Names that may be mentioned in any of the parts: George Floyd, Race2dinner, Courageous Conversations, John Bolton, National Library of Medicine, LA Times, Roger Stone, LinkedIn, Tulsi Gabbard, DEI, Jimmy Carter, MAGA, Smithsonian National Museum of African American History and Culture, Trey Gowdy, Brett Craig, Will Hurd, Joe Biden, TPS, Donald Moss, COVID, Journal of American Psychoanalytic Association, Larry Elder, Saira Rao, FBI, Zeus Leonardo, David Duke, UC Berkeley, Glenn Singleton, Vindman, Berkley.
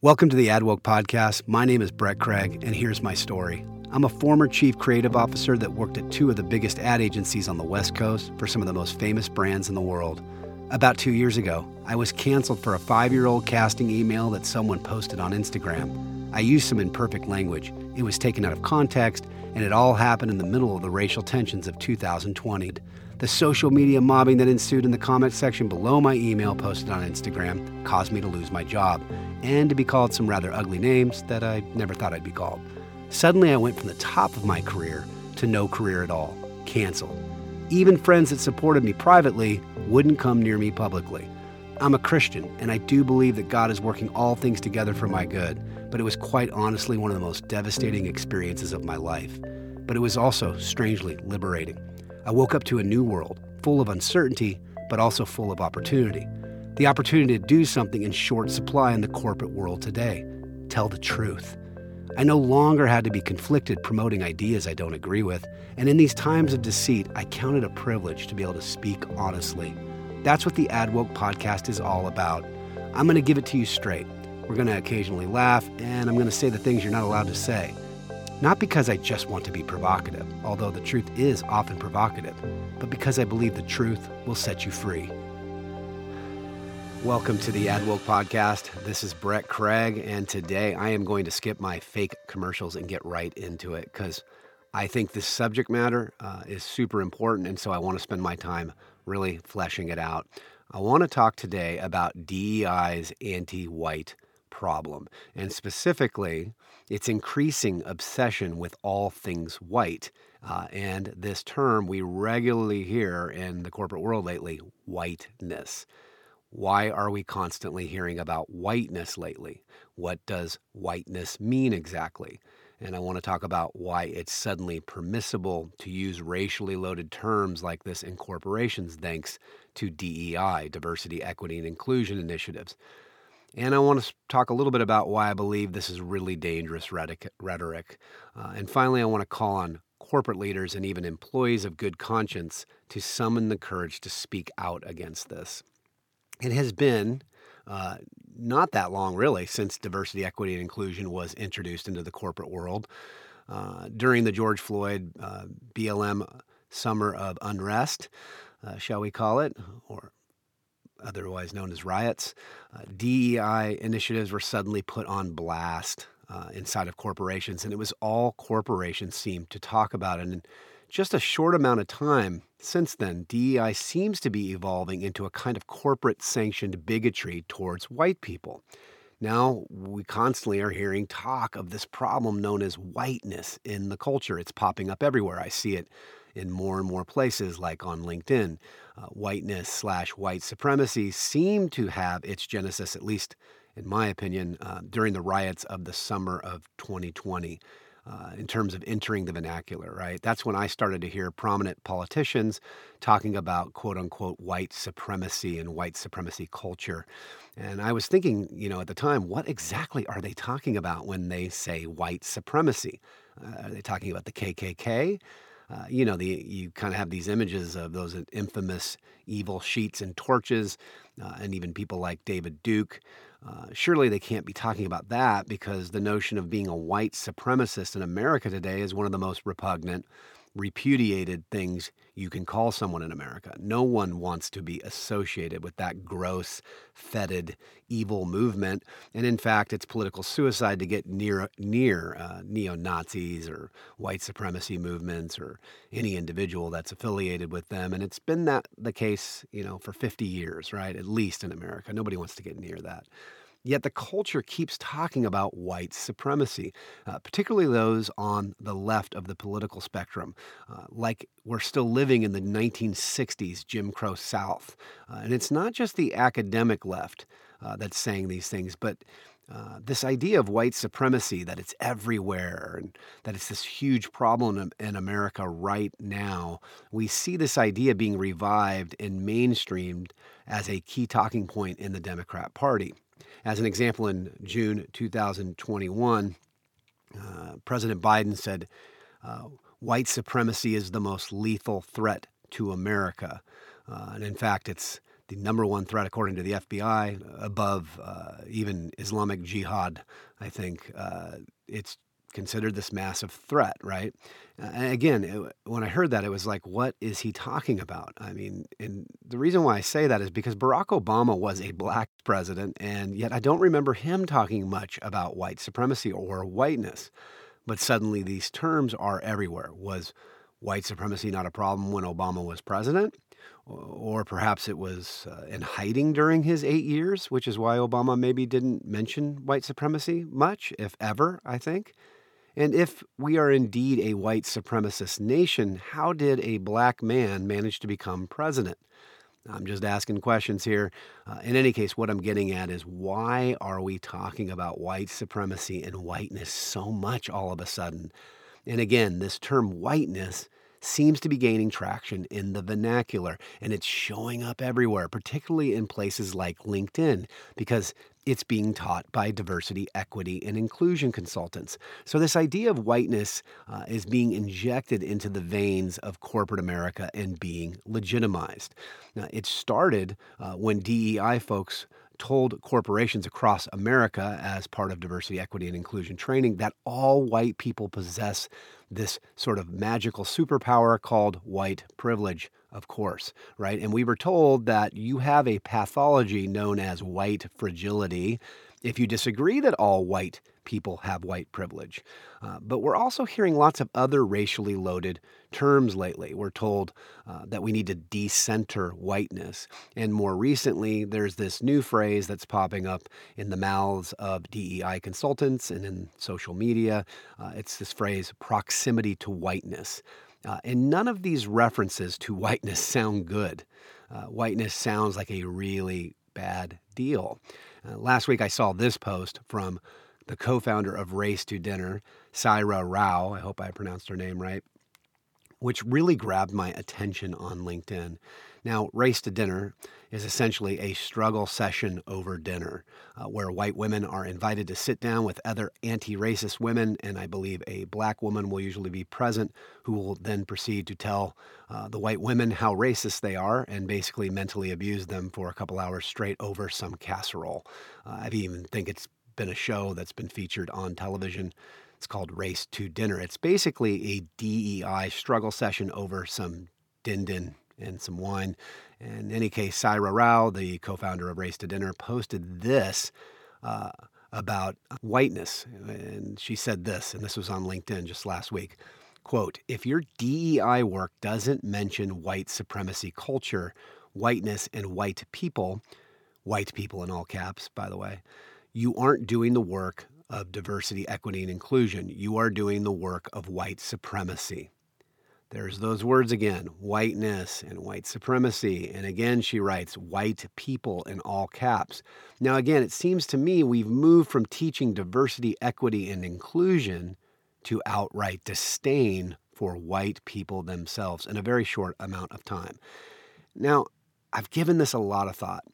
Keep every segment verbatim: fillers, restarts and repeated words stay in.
Welcome to the AdWoke Podcast. My name is Brett Craig, and here's my story. I'm a former chief creative officer that worked at two of the biggest ad agencies on the West Coast for some of the most famous brands in the world. About two years ago, I was canceled for a five-year-old casting email that someone posted on Instagram. I used some imperfect language. It was taken out of context, and it all happened in the middle of the racial tensions of two thousand twenty. The social media mobbing that ensued in the comment section below my email posted on Instagram caused me to lose my job and to be called some rather ugly names that I never thought I'd be called. Suddenly, I went from the top of my career to no career at all, canceled. Even friends that supported me privately wouldn't come near me publicly. I'm a Christian, and I do believe that God is working all things together for my good, but it was quite honestly one of the most devastating experiences of my life. But it was also strangely liberating. I woke up to a new world, full of uncertainty, but also full of opportunity. The opportunity to do something in short supply in the corporate world today. Tell the truth. I no longer had to be conflicted promoting ideas I don't agree with, and in these times of deceit, I counted a privilege to be able to speak honestly. That's what the AdWoke Podcast is all about. I'm going to give it to you straight. We're going to occasionally laugh, and I'm going to say the things you're not allowed to say. Not because I just want to be provocative, although the truth is often provocative, but because I believe the truth will set you free. Welcome to the AdWoke Podcast. This is Brett Craig, and today I am going to skip my fake commercials and get right into it because I think this subject matter uh, is super important, and so I want to spend my time really fleshing it out. I want to talk today about D E I's anti-white problem, and specifically its increasing obsession with all things white. Uh, and this term we regularly hear in the corporate world lately, whiteness. Why are we constantly hearing about whiteness lately? What does whiteness mean exactly? And I want to talk about why it's suddenly permissible to use racially loaded terms like this in corporations thanks to D E I, diversity, equity, and inclusion initiatives. And I want to talk a little bit about why I believe this is really dangerous rhetoric. Uh, and finally, I want to call on corporate leaders and even employees of good conscience to summon the courage to speak out against this. It has been uh, not that long, really, since diversity, equity, and inclusion was introduced into the corporate world. Uh, during the George Floyd uh, B L M summer of unrest, uh, shall we call it, or otherwise known as riots, uh, D E I initiatives were suddenly put on blast uh, inside of corporations, and it was all corporations seemed to talk about. And in just a short amount of time since then, D E I seems to be evolving into a kind of corporate-sanctioned bigotry towards white people. Now, we constantly are hearing talk of this problem known as whiteness in the culture. It's popping up everywhere. I see it in more and more places, like on LinkedIn. Uh, whiteness slash white supremacy seemed to have its genesis, at least in my opinion, uh, during the riots of the summer of twenty twenty, uh, in terms of entering the vernacular, right? That's when I started to hear prominent politicians talking about, quote unquote, white supremacy and white supremacy culture. And I was thinking, you know, at the time, what exactly are they talking about when they say white supremacy? Uh, are they talking about the K K K? Uh, you know, the, you kind of have these images of those infamous evil sheets and torches, uh, and even people like David Duke. Uh, surely they can't be talking about that, because the notion of being a white supremacist in America today is one of the most repugnant, repudiated things you can call someone in America. No one wants to be associated with that gross, fetid, evil movement. And in fact, it's political suicide to get near near uh, neo-Nazis or white supremacy movements or any individual that's affiliated with them. And it's been that the case, you know, for fifty years, right? At least in America. Nobody wants to get near that. Yet the culture keeps talking about white supremacy, uh, particularly those on the left of the political spectrum, uh, like we're still living in the nineteen sixties Jim Crow South. Uh, and it's not just the academic left uh, that's saying these things, but uh, this idea of white supremacy, that it's everywhere and that it's this huge problem in America right now. We see this idea being revived and mainstreamed as a key talking point in the Democrat Party. As an example, in June two thousand twenty-one, uh, President Biden said, uh, white supremacy is the most lethal threat to America. Uh, and in fact, it's the number one threat, according to the F B I, above uh, even Islamic Jihad. I think uh, it's considered this massive threat, right? And again, it, when I heard that, it was like, what is he talking about? I mean, and the reason why I say that is because Barack Obama was a black president, and yet I don't remember him talking much about white supremacy or whiteness. But suddenly these terms are everywhere. Was white supremacy not a problem when Obama was president? Or perhaps it was uh, in hiding during his eight years, which is why Obama maybe didn't mention white supremacy much, if ever, I think. And if we are indeed a white supremacist nation, how did a black man manage to become president? I'm just asking questions here. Uh, in any case, what I'm getting at is, why are we talking about white supremacy and whiteness so much all of a sudden? And again, this term whiteness seems to be gaining traction in the vernacular, and it's showing up everywhere, particularly in places like LinkedIn, because it's being taught by diversity, equity, and inclusion consultants. So this idea of whiteness uh, is being injected into the veins of corporate America and being legitimized. Now, it started uh, when D E I folks told corporations across America, as part of diversity, equity, and inclusion training, that all white people possess this sort of magical superpower called white privilege, of course, right? And we were told that you have a pathology known as white fragility if you disagree that all white people have white privilege. Uh, but we're also hearing lots of other racially loaded terms lately. We're told uh, that we need to decenter whiteness. And more recently, there's this new phrase that's popping up in the mouths of D E I consultants and in social media. Uh, it's this phrase, proximity to whiteness. Uh, and none of these references to whiteness sound good. Uh, whiteness sounds like a really bad deal. Uh, last week, I saw this post from the co-founder of Race to dinner, Saira Rao, I hope I pronounced her name right, which really grabbed my attention on LinkedIn. Now, Race to dinner is essentially a struggle session over dinner, uh, where white women are invited to sit down with other anti-racist women, and I believe a black woman will usually be present, who will then proceed to tell uh, the white women how racist they are and basically mentally abuse them for a couple hours straight over some casserole. Uh, I even think it's been a show that's been featured on television. It's called Race to dinner. It's basically a D E I struggle session over some din-din and some wine. And in any case, Saira Rao, the co-founder of Race to dinner, posted this uh, about whiteness. And she said this, and this was on LinkedIn just last week, quote, "If your D E I work doesn't mention white supremacy culture, whiteness, and white people," white people in all caps, by the way, "you aren't doing the work of diversity, equity, and inclusion. You are doing the work of white supremacy." There's those words again, whiteness and white supremacy. And again, she writes, white people in all caps. Now, again, it seems to me we've moved from teaching diversity, equity, and inclusion to outright disdain for white people themselves in a very short amount of time. Now, I've given this a lot of thought,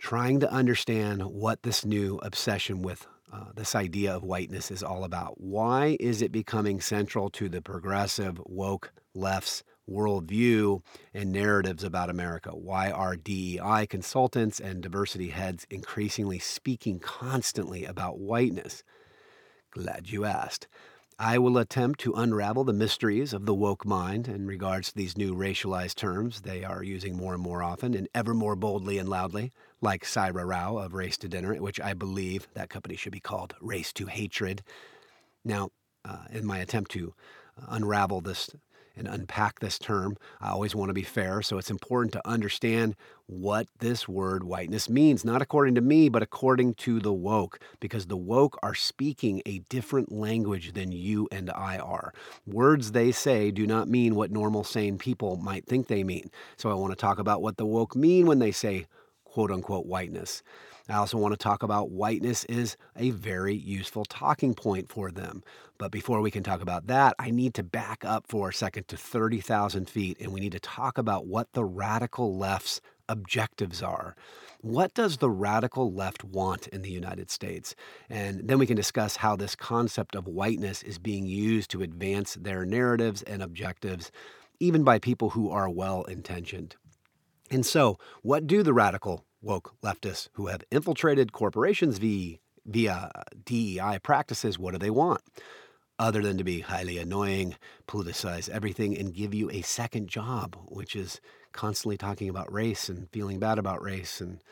trying to understand what this new obsession with uh, this idea of whiteness is all about. Why is it becoming central to the progressive, woke left's worldview and narratives about America? Why are D E I consultants and diversity heads increasingly speaking constantly about whiteness? Glad you asked. I will attempt to unravel the mysteries of the woke mind in regards to these new racialized terms they are using more and more often and ever more boldly and loudly, like Saira Rao of Race to Dinner, which I believe that company should be called Race to Hatred. Now, uh, in my attempt to unravel this and unpack this term, I always want to be fair, so it's important to understand what this word whiteness means, not according to me, but according to the woke, because the woke are speaking a different language than you and I are. Words they say do not mean what normal, sane people might think they mean. So I want to talk about what the woke mean when they say quote-unquote whiteness. I also want to talk about whiteness is a very useful talking point for them. But before we can talk about that, I need to back up for a second to thirty thousand feet, and we need to talk about what the radical left's objectives are. What does the radical left want in the United States? And then we can discuss how this concept of whiteness is being used to advance their narratives and objectives, even by people who are well-intentioned. And so what do the radical woke leftists who have infiltrated corporations via, via D E I practices, what do they want? Other than to be highly annoying, politicize everything, and give you a second job, which is constantly talking about race and feeling bad about race. And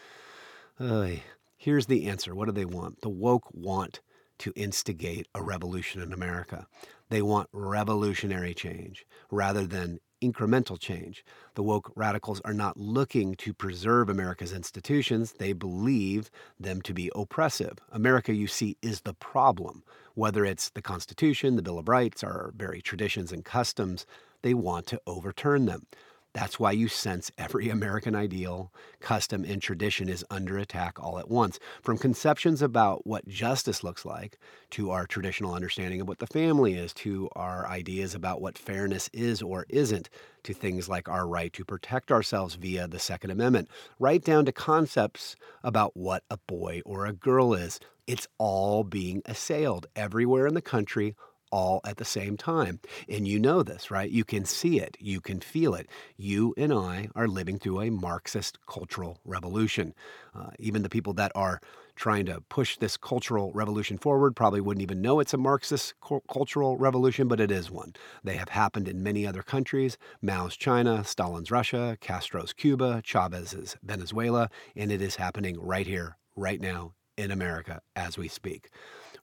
uh, here's the answer. What do they want? The woke want to instigate a revolution in America. They want revolutionary change rather than incremental change. The woke radicals are not looking to preserve America's institutions. They believe them to be oppressive. America, you see, is the problem. Whether it's the Constitution, the Bill of Rights, our very traditions and customs, they want to overturn them. That's why you sense every American ideal, custom, and tradition is under attack all at once. From conceptions about what justice looks like, to our traditional understanding of what the family is, to our ideas about what fairness is or isn't, to things like our right to protect ourselves via the Second Amendment, right down to concepts about what a boy or a girl is. It's all being assailed everywhere in the country, all at the same time. And you know this, right? You can see it. You can feel it. You and I are living through a Marxist cultural revolution. Uh, even the people that are trying to push this cultural revolution forward probably wouldn't even know it's a Marxist co- cultural revolution, but it is one. They have happened in many other countries: Mao's China, Stalin's Russia, Castro's Cuba, Chavez's Venezuela, and it is happening right here, right now, in America as we speak.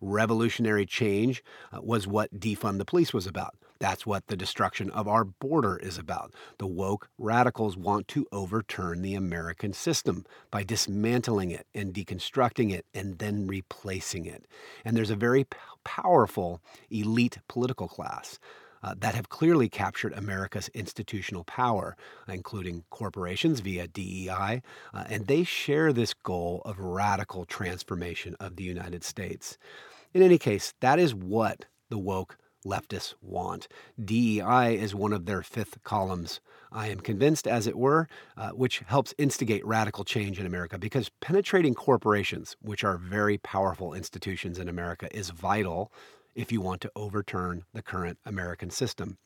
Revolutionary change was what defund the police was about. That's what the destruction of our border is about. The woke radicals want to overturn the American system by dismantling it and deconstructing it and then replacing it. And there's a very p- powerful elite political class Uh, that have clearly captured America's institutional power, including corporations via D E I, uh, and they share this goal of radical transformation of the United States. In any case, that is what the woke leftists want. D E I is one of their fifth columns, I am convinced, as it were, uh, which helps instigate radical change in America, because penetrating corporations, which are very powerful institutions in America, is vital if you want to overturn the current American system.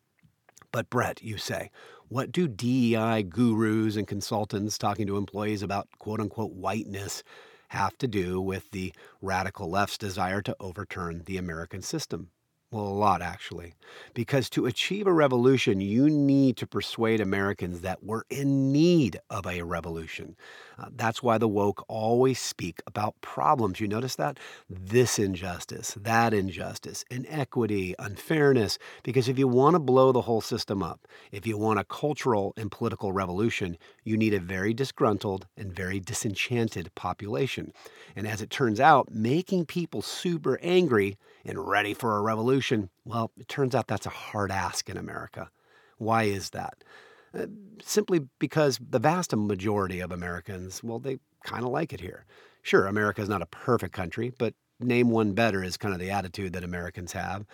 But Brett, you say, what do D E I gurus and consultants talking to employees about quote-unquote whiteness have to do with the radical left's desire to overturn the American system? Well, a lot, actually. Because to achieve a revolution, you need to persuade Americans that we're in need of a revolution. Uh, that's why the woke always speak about problems. You notice that? This injustice, that injustice, inequity, unfairness. Because if you want to blow the whole system up, if you want a cultural and political revolution, you need a very disgruntled and very disenchanted population. And as it turns out, making people super angry and ready for a revolution, well, it turns out that's a hard ask in America. Why is that? Uh, simply because the vast majority of Americans, well, they kind of like it here. Sure, America is not a perfect country, but name one better is kind of the attitude that Americans have.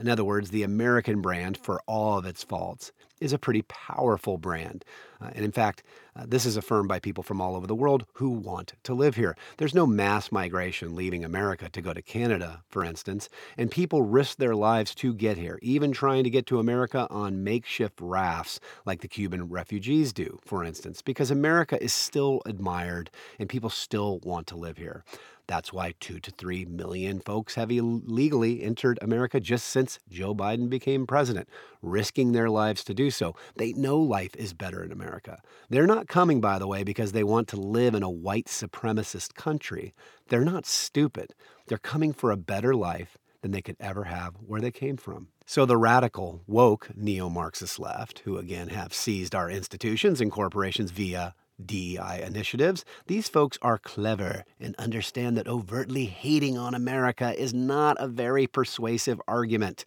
In other words, the American brand, for all of its faults, is a pretty powerful brand. Uh, and in fact, uh, this is affirmed by people from all over the world who want to live here. There's no mass migration leaving America to go to Canada, for instance, and people risk their lives to get here, even trying to get to America on makeshift rafts like the Cuban refugees do, for instance, because America is still admired and people still want to live here. That's why two to three million folks have illegally entered America just since Joe Biden became president, risking their lives to do so. They know life is better in America. They're not coming, by the way, because they want to live in a white supremacist country. They're not stupid. They're coming for a better life than they could ever have where they came from. So the radical, woke, neo-Marxist left, who again have seized our institutions and corporations via D E I initiatives, these folks are clever and understand that overtly hating on America is not a very persuasive argument.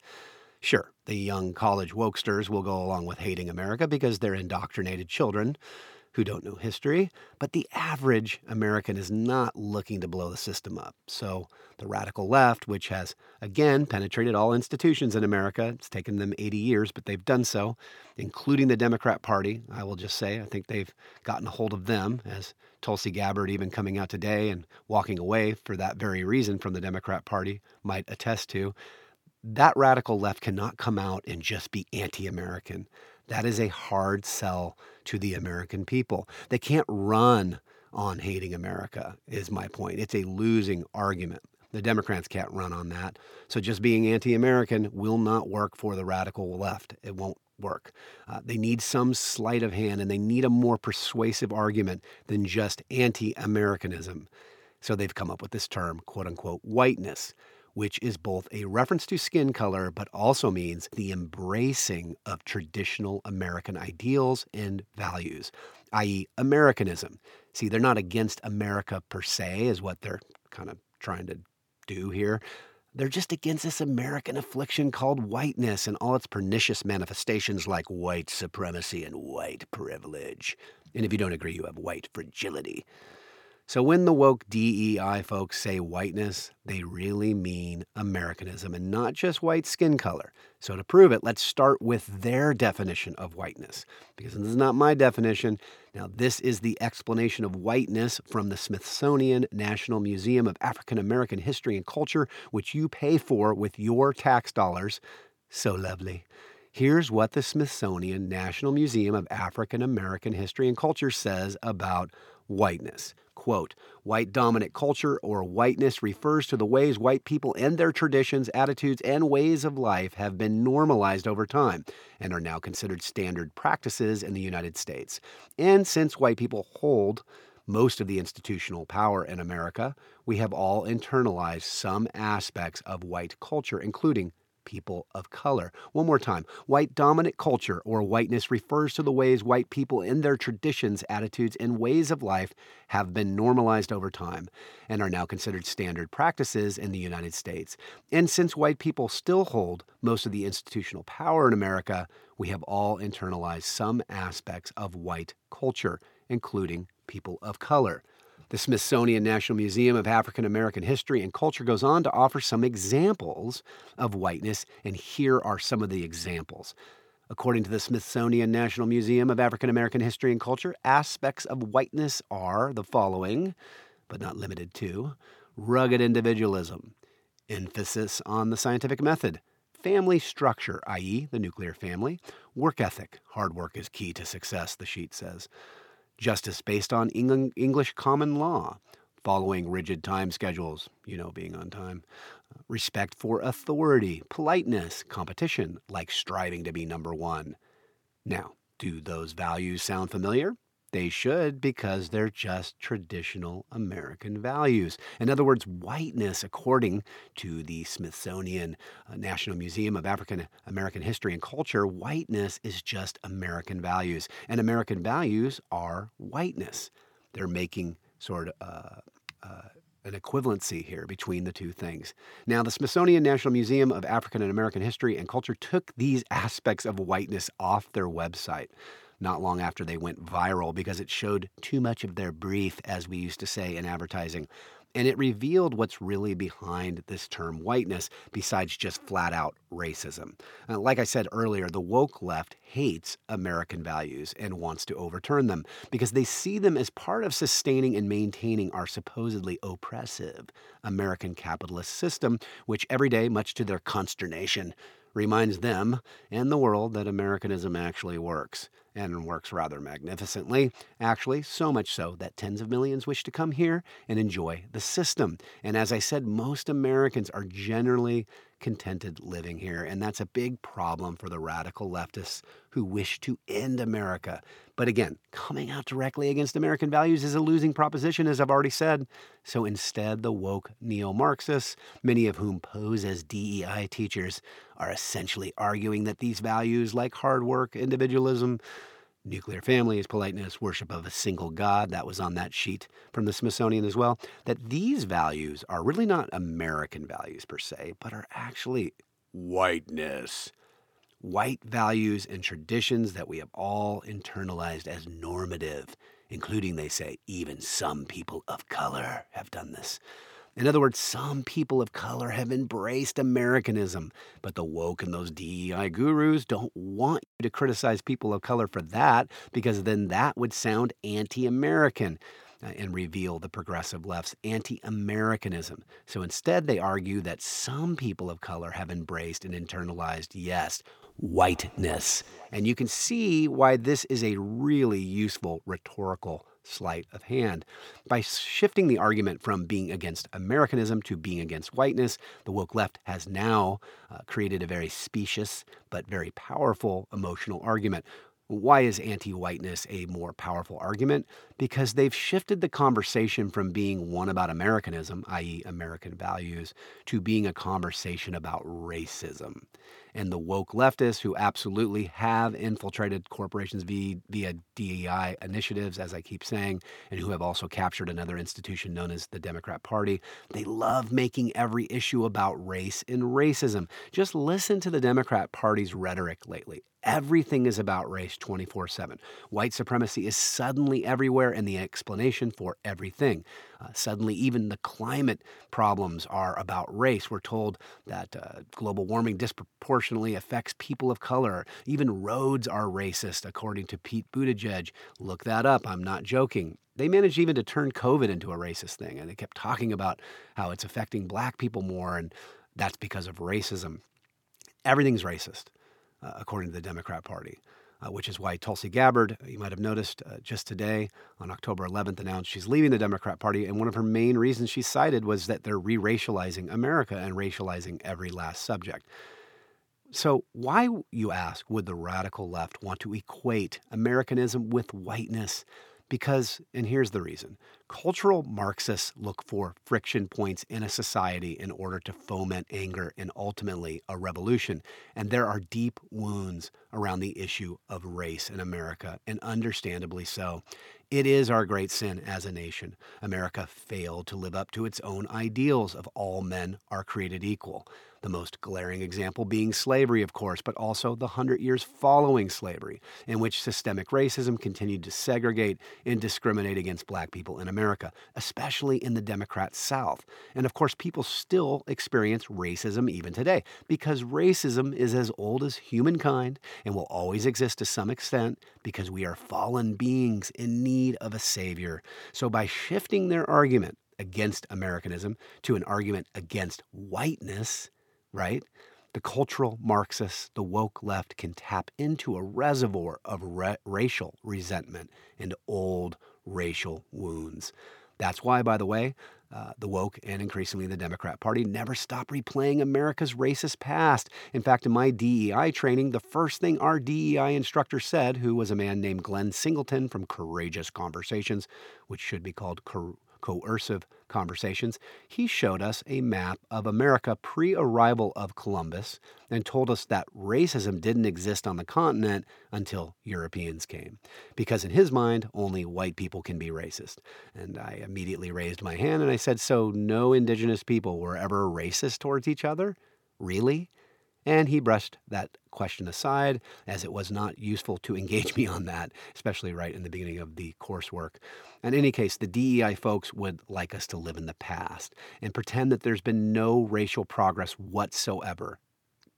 Sure, the young college wokesters will go along with hating America because they're indoctrinated children who don't know history, but the average American is not looking to blow the system up. So the radical left, which has, again, penetrated all institutions in America, it's taken them eighty years, but they've done so, including the Democrat Party, I will just say. I think they've gotten a hold of them, as Tulsi Gabbard, even coming out today and walking away for that very reason from the Democrat Party, might attest to. That radical left cannot come out and just be anti-American. That is a hard sell to the American people. They can't run on hating America, is my point. It's a losing argument. The Democrats can't run on that. So just being anti-American will not work for the radical left. It won't work. Uh, they need some sleight of hand, and they need a more persuasive argument than just anti-Americanism. So they've come up with this term, quote-unquote, whiteness, which is both a reference to skin color, but also means the embracing of traditional American ideals and values, that is. Americanism. See, they're not against America per se, is what they're kind of trying to do here. They're just against this American affliction called whiteness and all its pernicious manifestations like white supremacy and white privilege. And if you don't agree, you have white fragility. So when the woke D E I folks say whiteness, they really mean Americanism and not just white skin color. So to prove it, let's start with their definition of whiteness, because this is not my definition. Now, this is the explanation of whiteness from the Smithsonian National Museum of African American History and Culture, which you pay for with your tax dollars. So lovely. Here's what the Smithsonian National Museum of African American History and Culture says about whiteness. Quote, white dominant culture or whiteness refers to the ways white people and their traditions, attitudes, and ways of life have been normalized over time and are now considered standard practices in the United States. And since white people hold most of the institutional power in America, we have all internalized some aspects of white culture, including people of color. One more time. White dominant culture or whiteness refers to the ways white people in their traditions, attitudes, and ways of life have been normalized over time and are now considered standard practices in the United States. And since white people still hold most of the institutional power in America, we have all internalized some aspects of white culture, including people of color. The Smithsonian National Museum of African American History and Culture goes on to offer some examples of whiteness, and here are some of the examples. According to the Smithsonian National Museum of African American History and Culture, aspects of whiteness are the following, but not limited to: rugged individualism, emphasis on the scientific method, family structure, that is the nuclear family, work ethic, hard work is key to success, the sheet says, justice based on Eng- English common law, following rigid time schedules, you know, being on time, respect for authority, politeness, competition, like striving to be number one. Now, do those values sound familiar? They should, because they're just traditional American values. In other words, whiteness, according to the Smithsonian National Museum of African American History and Culture, whiteness is just American values. And American values are whiteness. They're making sort of uh, uh, an equivalency here between the two things. Now, the Smithsonian National Museum of African American History and Culture took these aspects of whiteness off their website not long after they went viral, because it showed too much of their brief, as we used to say in advertising. And it revealed what's really behind this term whiteness, besides just flat-out racism. Uh, like I said earlier, the woke left hates American values and wants to overturn them because they see them as part of sustaining and maintaining our supposedly oppressive American capitalist system, which every day, much to their consternation, reminds them and the world that Americanism actually works, and works rather magnificently. Actually, so much so that tens of millions wish to come here and enjoy the system. And as I said, most Americans are generally contented living here, and that's a big problem for the radical leftists who wish to end America. But again, coming out directly against American values is a losing proposition, as I've already said. So instead, the woke neo-Marxists, many of whom pose as D E I teachers, are essentially arguing that these values, like hard work, individualism, nuclear families, politeness, worship of a single God, that was on that sheet from the Smithsonian as well, that these values are really not American values per se, but are actually whiteness. White values and traditions that we have all internalized as normative, including, they say, even some people of color have done this. In other words, some people of color have embraced Americanism, but the woke and those D E I gurus don't want you to criticize people of color for that, because then that would sound anti-American and reveal the progressive left's anti-Americanism. So instead, they argue that some people of color have embraced and internalized, yes, whiteness. And you can see why this is a really useful rhetorical sleight of hand. By shifting the argument from being against Americanism to being against whiteness, the woke left has now uh, created a very specious but very powerful emotional argument. Why is anti-whiteness a more powerful argument? Because they've shifted the conversation from being one about Americanism, that is American values, to being a conversation about racism. And the woke leftists, who absolutely have infiltrated corporations via, via D E I initiatives, as I keep saying, and who have also captured another institution known as the Democrat Party, they love making every issue about race and racism. Just listen to the Democrat Party's rhetoric lately. Everything is about race twenty-four seven. White supremacy is suddenly everywhere and the explanation for everything. Uh, suddenly, even the climate problems are about race. We're told that uh, global warming disproportionately affects people of color. Even roads are racist, according to Pete Buttigieg. Look that up. I'm not joking. They managed even to turn COVID into a racist thing, and they kept talking about how it's affecting black people more, and that's because of racism. Everything's racist, uh, according to the Democrat Party, uh, which is why Tulsi Gabbard, you might have noticed uh, just today on October eleventh, announced she's leaving the Democrat Party, and one of her main reasons she cited was that they're re-racializing America and racializing every last subject. So why, you ask, would the radical left want to equate Americanism with whiteness? Because, and here's the reason, cultural Marxists look for friction points in a society in order to foment anger and ultimately a revolution. And there are deep wounds around the issue of race in America, and understandably so. It is our great sin as a nation. America failed to live up to its own ideals of all men are created equal. The most glaring example being slavery, of course, but also the hundred years following slavery, in which systemic racism continued to segregate and discriminate against black people in America, especially in the Democrat South. And of course, people still experience racism even today, because racism is as old as humankind and will always exist to some extent because we are fallen beings in need of a savior. So by shifting their argument against Americanism to an argument against whiteness, right? The cultural Marxists, the woke left, can tap into a reservoir of re- racial resentment and old racial wounds. That's why, by the way, uh, the woke and increasingly the Democrat Party never stop replaying America's racist past. In fact, in my D E I training, the first thing our D E I instructor said, who was a man named Glenn Singleton from Courageous Conversations, which should be called Cor- Coercive Conversations, he showed us a map of America pre-arrival of Columbus and told us that racism didn't exist on the continent until Europeans came, because in his mind, only white people can be racist. And I immediately raised my hand and I said, so no indigenous people were ever racist towards each other? Really? And he brushed that question aside, as it was not useful to engage me on that, especially right in the beginning of the coursework. In any case, the D E I folks would like us to live in the past and pretend that there's been no racial progress whatsoever.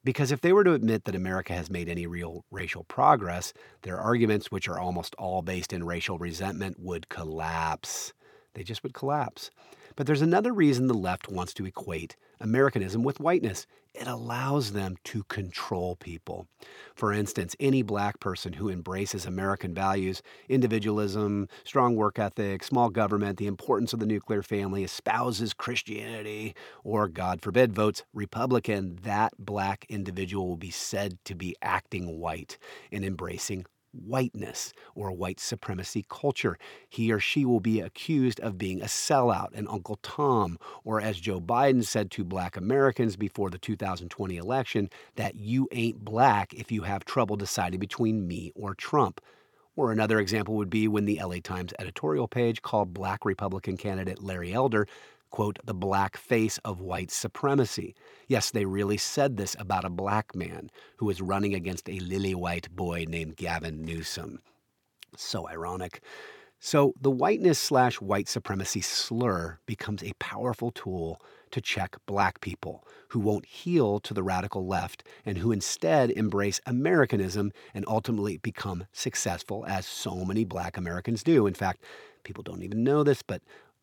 Because if they were to admit that America has made any real racial progress, their arguments, which are almost all based in racial resentment, would collapse. They just would collapse. But there's another reason the left wants to equate Americanism with whiteness. It allows them to control people. For instance, any black person who embraces American values, individualism, strong work ethic, small government, the importance of the nuclear family, espouses Christianity, or, God forbid, votes Republican, that black individual will be said to be acting white and embracing whiteness or white supremacy culture. He or she will be accused of being a sellout, an Uncle Tom, or as Joe Biden said to black Americans before the two thousand twenty election, that you ain't black if you have trouble deciding between me or Trump. Or another example would be when the L A Times editorial page called black Republican candidate Larry Elder, quote, the black face of white supremacy. Yes, they really said this about a black man who was running against a lily-white boy named Gavin Newsom. So ironic. So the whiteness slash white supremacy slur becomes a powerful tool to check black people who won't heal to the radical left and who instead embrace Americanism and ultimately become successful, as so many black Americans do. In fact, people don't even know this, but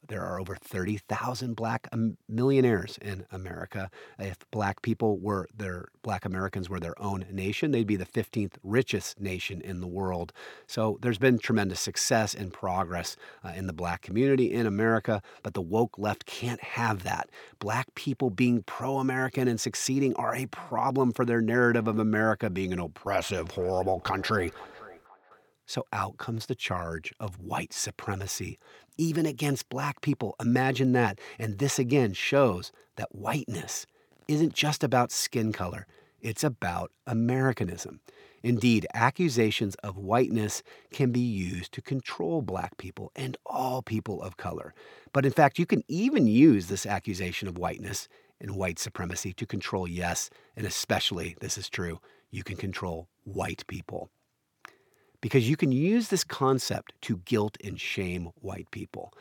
There are over thirty thousand black millionaires in America. If black people were their black Americans were their own nation, they'd be the fifteenth richest nation in the world. So there's been tremendous success and progress uh, in the black community in America, but the woke left can't have that. Black people being pro-American and succeeding are a problem for their narrative of America being an oppressive, horrible country. So out comes the charge of white supremacy, even against black people. Imagine that. And this again shows that whiteness isn't just about skin color. It's about Americanism. Indeed, accusations of whiteness can be used to control black people and all people of color. But in fact, you can even use this accusation of whiteness and white supremacy to control, yes, and especially, this is true, you can control white people. Because you can use this concept to guilt and shame white people.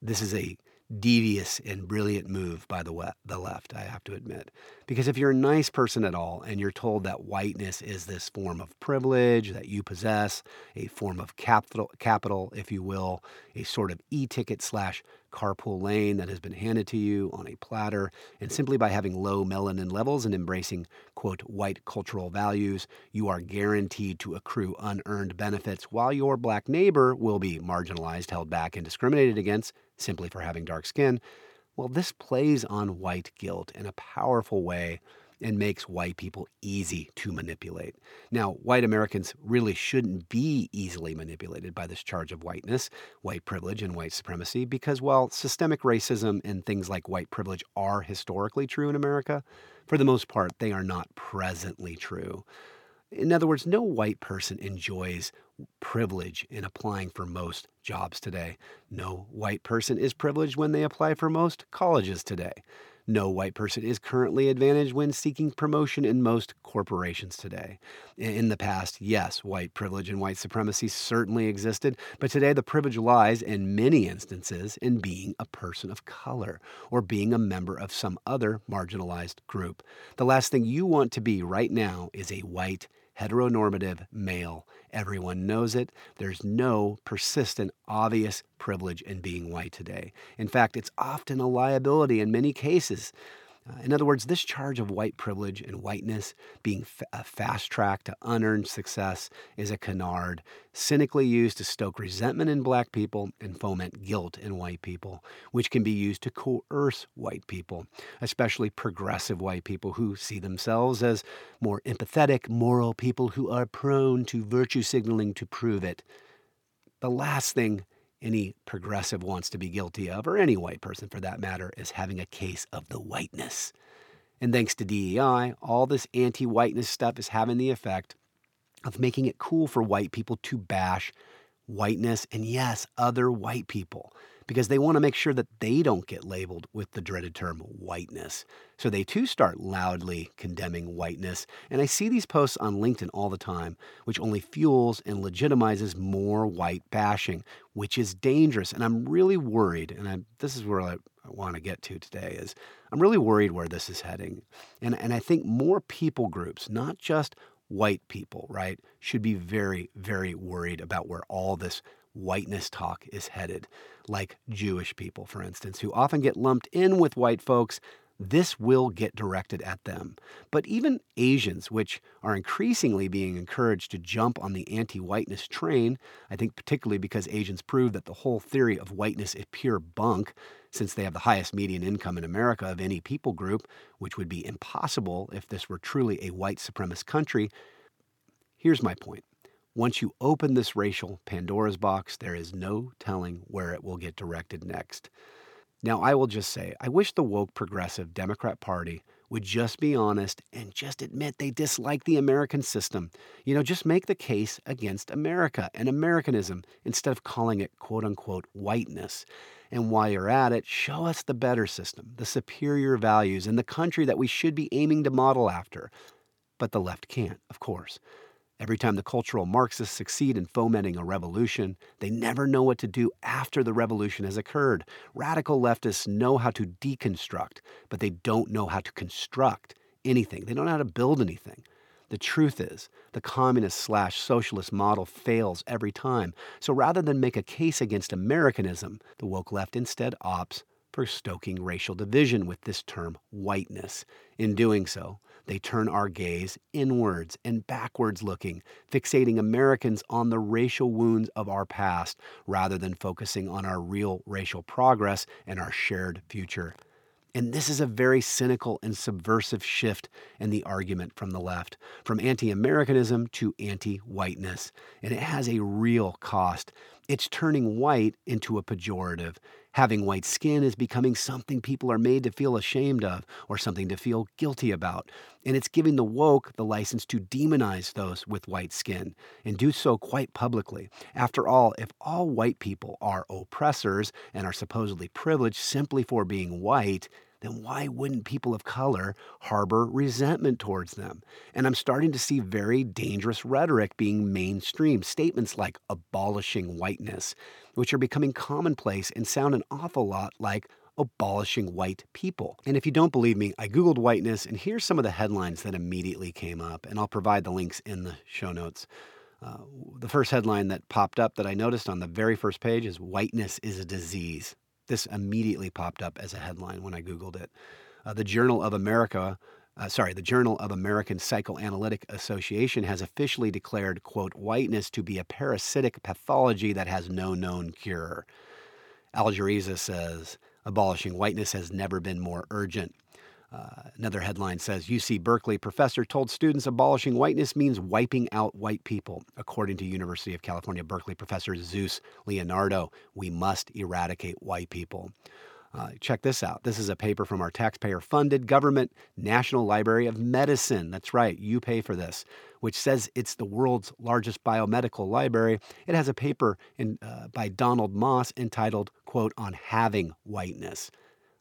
This is a devious and brilliant move by the we- the left, I have to admit. Because if you're a nice person at all and you're told that whiteness is this form of privilege that you possess, a form of capital, capital, if you will, a sort of e-ticket slash carpool lane that has been handed to you on a platter, and simply by having low melanin levels and embracing, quote, white cultural values, you are guaranteed to accrue unearned benefits while your black neighbor will be marginalized, held back, and discriminated against simply for having dark skin. Well, this plays on white guilt in a powerful way and makes white people easy to manipulate. Now, white Americans really shouldn't be easily manipulated by this charge of whiteness, white privilege, and white supremacy, because while systemic racism and things like white privilege are historically true in America, for the most part, they are not presently true. In other words, no white person enjoys privilege in applying for most jobs today. No white person is privileged when they apply for most colleges today. No white person is currently advantaged when seeking promotion in most corporations today. In the past, yes, white privilege and white supremacy certainly existed, but today the privilege lies in many instances in being a person of color or being a member of some other marginalized group. The last thing you want to be right now is a white, heteronormative male. Everyone knows it. There's no persistent, obvious privilege in being white today. In fact, it's often a liability in many cases. Uh, in other words, this charge of white privilege and whiteness being fa- a fast track to unearned success is a canard, cynically used to stoke resentment in black people and foment guilt in white people, which can be used to coerce white people, especially progressive white people who see themselves as more empathetic, moral people who are prone to virtue signaling to prove it. The last thing any progressive wants to be guilty of, or any white person for that matter, is having a case of the whiteness. And thanks to D E I, all this anti-whiteness stuff is having the effect of making it cool for white people to bash whiteness and, yes, other white people, because they want to make sure that they don't get labeled with the dreaded term whiteness. So they too start loudly condemning whiteness. And I see these posts on LinkedIn all the time, which only fuels and legitimizes more white bashing, which is dangerous. And I'm really worried, and I, this is where I want to get to today, is I'm really worried where this is heading. And, and I think more people groups, not just white people, right, should be very, very worried about where all this whiteness talk is headed, like Jewish people, for instance, who often get lumped in with white folks. This will get directed at them. But even Asians, which are increasingly being encouraged to jump on the anti-whiteness train, I think particularly because Asians prove that the whole theory of whiteness is pure bunk, since they have the highest median income in America of any people group, which would be impossible if this were truly a white supremacist country. Here's my point. Once you open this racial Pandora's box, there is no telling where it will get directed next. Now, I will just say, I wish the woke progressive Democrat Party would just be honest and just admit they dislike the American system. You know, just make the case against America and Americanism instead of calling it, quote unquote, whiteness. And while you're at it, show us the better system, the superior values, and the country that we should be aiming to model after. But the left can't, of course. Every time the cultural Marxists succeed in fomenting a revolution, they never know what to do after the revolution has occurred. Radical leftists know how to deconstruct, but they don't know how to construct anything. They don't know how to build anything. The truth is, the communist slash socialist model fails every time. So rather than make a case against Americanism, the woke left instead opts for stoking racial division with this term whiteness. In doing so, they turn our gaze inwards and backwards looking, fixating Americans on the racial wounds of our past rather than focusing on our real racial progress and our shared future. And this is a very cynical and subversive shift in the argument from the left, from anti-Americanism to anti-whiteness. And it has a real cost. It's turning white into a pejorative. Having white skin is becoming something people are made to feel ashamed of or something to feel guilty about. And it's giving the woke the license to demonize those with white skin and do so quite publicly. After all, if all white people are oppressors and are supposedly privileged simply for being white, then why wouldn't people of color harbor resentment towards them? And I'm starting to see very dangerous rhetoric being mainstream. Statements like abolishing whiteness, which are becoming commonplace and sound an awful lot like abolishing white people. And if you don't believe me, I Googled whiteness, and here's some of the headlines that immediately came up, and I'll provide the links in the show notes. Uh, the first headline that popped up that I noticed on the very first page is "Whiteness is a Disease." This immediately popped up as a headline when I Googled it. Uh, the Journal of America, uh, sorry, the Journal of American Psychoanalytic Association has officially declared, quote, whiteness to be a parasitic pathology that has no known cure. Al Jazeera says, abolishing whiteness has never been more urgent. Uh, another headline says, U C Berkeley professor told students abolishing whiteness means wiping out white people. According to University of California, Berkeley professor Zeus Leonardo, we must eradicate white people. Uh, check this out. This is a paper from our taxpayer-funded government, National Library of Medicine. That's right, you pay for this, which says it's the world's largest biomedical library. It has a paper in, uh, by Donald Moss entitled, quote, on having whiteness.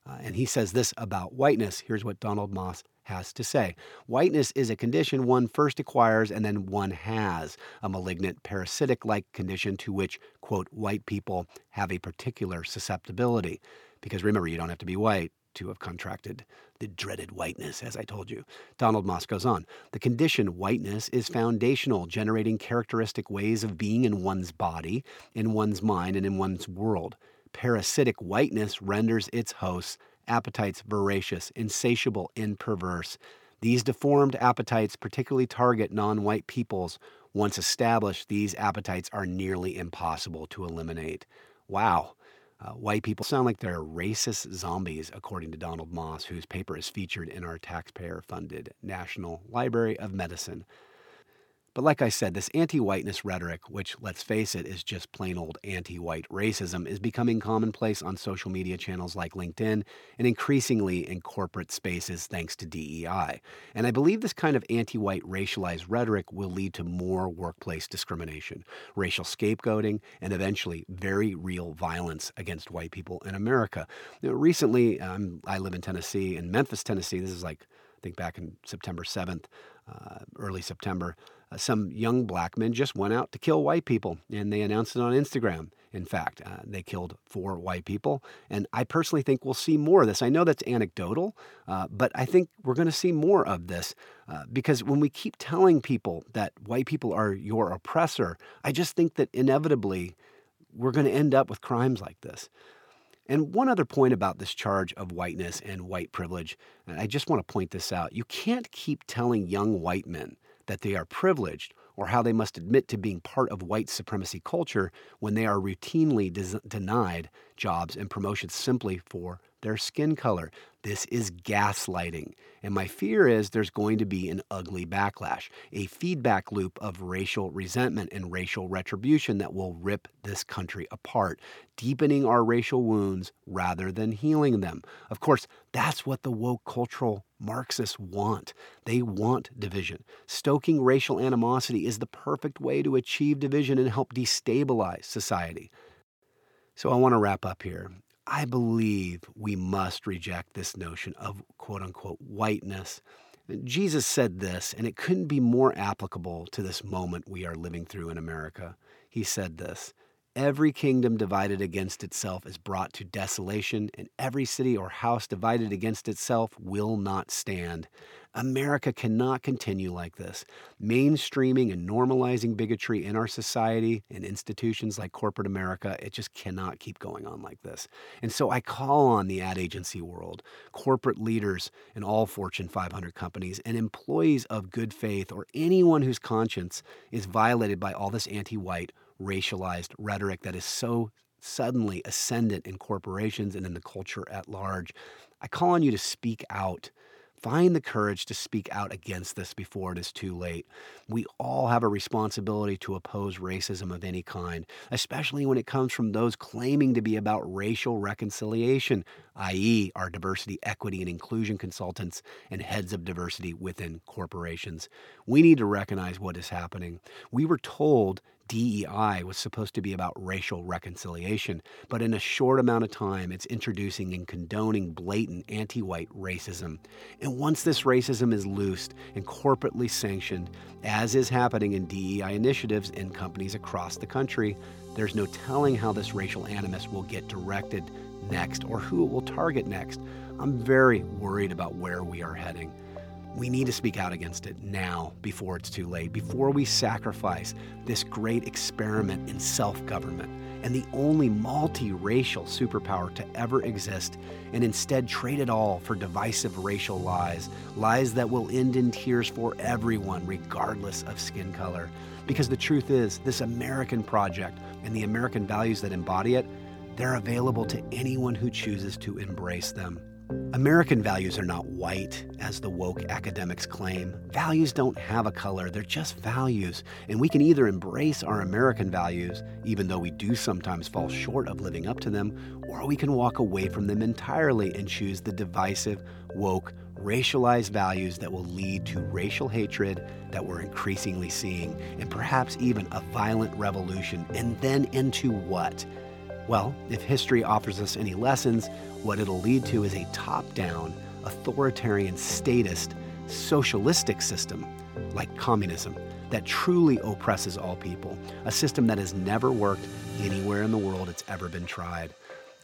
Uh, and he says this about whiteness. Here's what Donald Moss has to say. Whiteness is a condition one first acquires and then one has, a malignant parasitic-like condition to which, quote, white people have a particular susceptibility. Because remember, you don't have to be white to have contracted the dreaded whiteness, as I told you. Donald Moss goes on. The condition whiteness is foundational, generating characteristic ways of being in one's body, in one's mind, and in one's world. Parasitic whiteness renders its hosts' appetites voracious, insatiable, and perverse. These deformed appetites particularly target non-white peoples. Once established, these appetites are nearly impossible to eliminate. Wow. Uh, white people sound like they're racist zombies, according to Donald Moss, whose paper is featured in our taxpayer-funded National Library of Medicine. But like I said, this anti-whiteness rhetoric, which, let's face it, is just plain old anti-white racism, is becoming commonplace on social media channels like LinkedIn and increasingly in corporate spaces thanks to D E I. And I believe this kind of anti-white racialized rhetoric will lead to more workplace discrimination, racial scapegoating, and eventually very real violence against white people in America. Now, recently, um, I live in Tennessee, in Memphis, Tennessee. This is like, I think back in September seventh, uh, early September, Uh, some young black men just went out to kill white people, and they announced it on Instagram. In fact, uh, they killed four white people, and I personally think we'll see more of this. I know that's anecdotal, uh, but I think we're going to see more of this uh, because when we keep telling people that white people are your oppressor, I just think that inevitably we're going to end up with crimes like this. And one other point about this charge of whiteness and white privilege, and I just want to point this out. You can't keep telling young white men that they are privileged or how they must admit to being part of white supremacy culture when they are routinely des- denied jobs and promotions simply for their skin color. This is gaslighting. And my fear is there's going to be an ugly backlash, a feedback loop of racial resentment and racial retribution that will rip this country apart, deepening our racial wounds rather than healing them. Of course, that's what the woke cultural Marxists want. They want division. Stoking racial animosity is the perfect way to achieve division and help destabilize society. So I want to wrap up here. I believe we must reject this notion of quote-unquote whiteness. Jesus said this, and it couldn't be more applicable to this moment we are living through in America. He said this, every kingdom divided against itself is brought to desolation, and every city or house divided against itself will not stand. America cannot continue like this. Mainstreaming and normalizing bigotry in our society and institutions like corporate America, it just cannot keep going on like this. And so I call on the ad agency world, corporate leaders in all Fortune five hundred companies, and employees of good faith or anyone whose conscience is violated by all this anti-white, racialized rhetoric that is so suddenly ascendant in corporations and in the culture at large. I call on you to speak out. Find the courage to speak out against this before it is too late. We all have a responsibility to oppose racism of any kind, especially when it comes from those claiming to be about racial reconciliation, that is our diversity, equity, and inclusion consultants and heads of diversity within corporations. We need to recognize what is happening. We were told D E I was supposed to be about racial reconciliation, but in a short amount of time, it's introducing and condoning blatant anti-white racism. And once this racism is loosed and corporately sanctioned, as is happening in D E I initiatives in companies across the country, there's no telling how this racial animus will get directed next or who it will target next. I'm very worried about where we are heading. We need to speak out against it now, before it's too late, before we sacrifice this great experiment in self-government and the only multiracial superpower to ever exist, and instead trade it all for divisive racial lies, lies that will end in tears for everyone, regardless of skin color. Because the truth is, this American project and the American values that embody it, they're available to anyone who chooses to embrace them. American values are not white, as the woke academics claim. Values don't have a color, they're just values. And we can either embrace our American values, even though we do sometimes fall short of living up to them, or we can walk away from them entirely and choose the divisive, woke, racialized values that will lead to racial hatred that we're increasingly seeing, and perhaps even a violent revolution. And then into what? Well, if history offers us any lessons, what it'll lead to is a top-down, authoritarian, statist, socialistic system like communism that truly oppresses all people, a system that has never worked anywhere in the world it's ever been tried.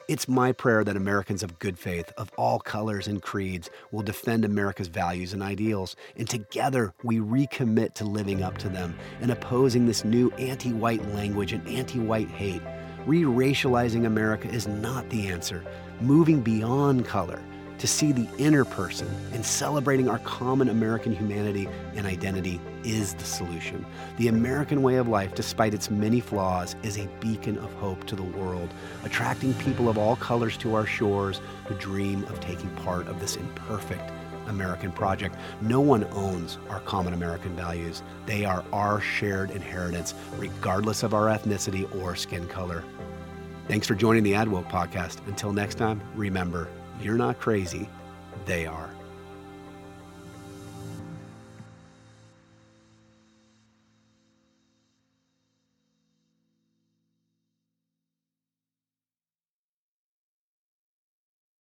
It's my prayer that Americans of good faith, of all colors and creeds, will defend America's values and ideals, and together we recommit to living up to them and opposing this new anti-white language and anti-white hate. Re-racializing America is not the answer. Moving beyond color to see the inner person and celebrating our common American humanity and identity is the solution. The American way of life, despite its many flaws, is a beacon of hope to the world, attracting people of all colors to our shores who dream of taking part of this imperfect American project. No one owns our common American values. They are our shared inheritance, regardless of our ethnicity or skin color. Thanks for joining the AdWoke Podcast. Until next time, remember, you're not crazy, they are.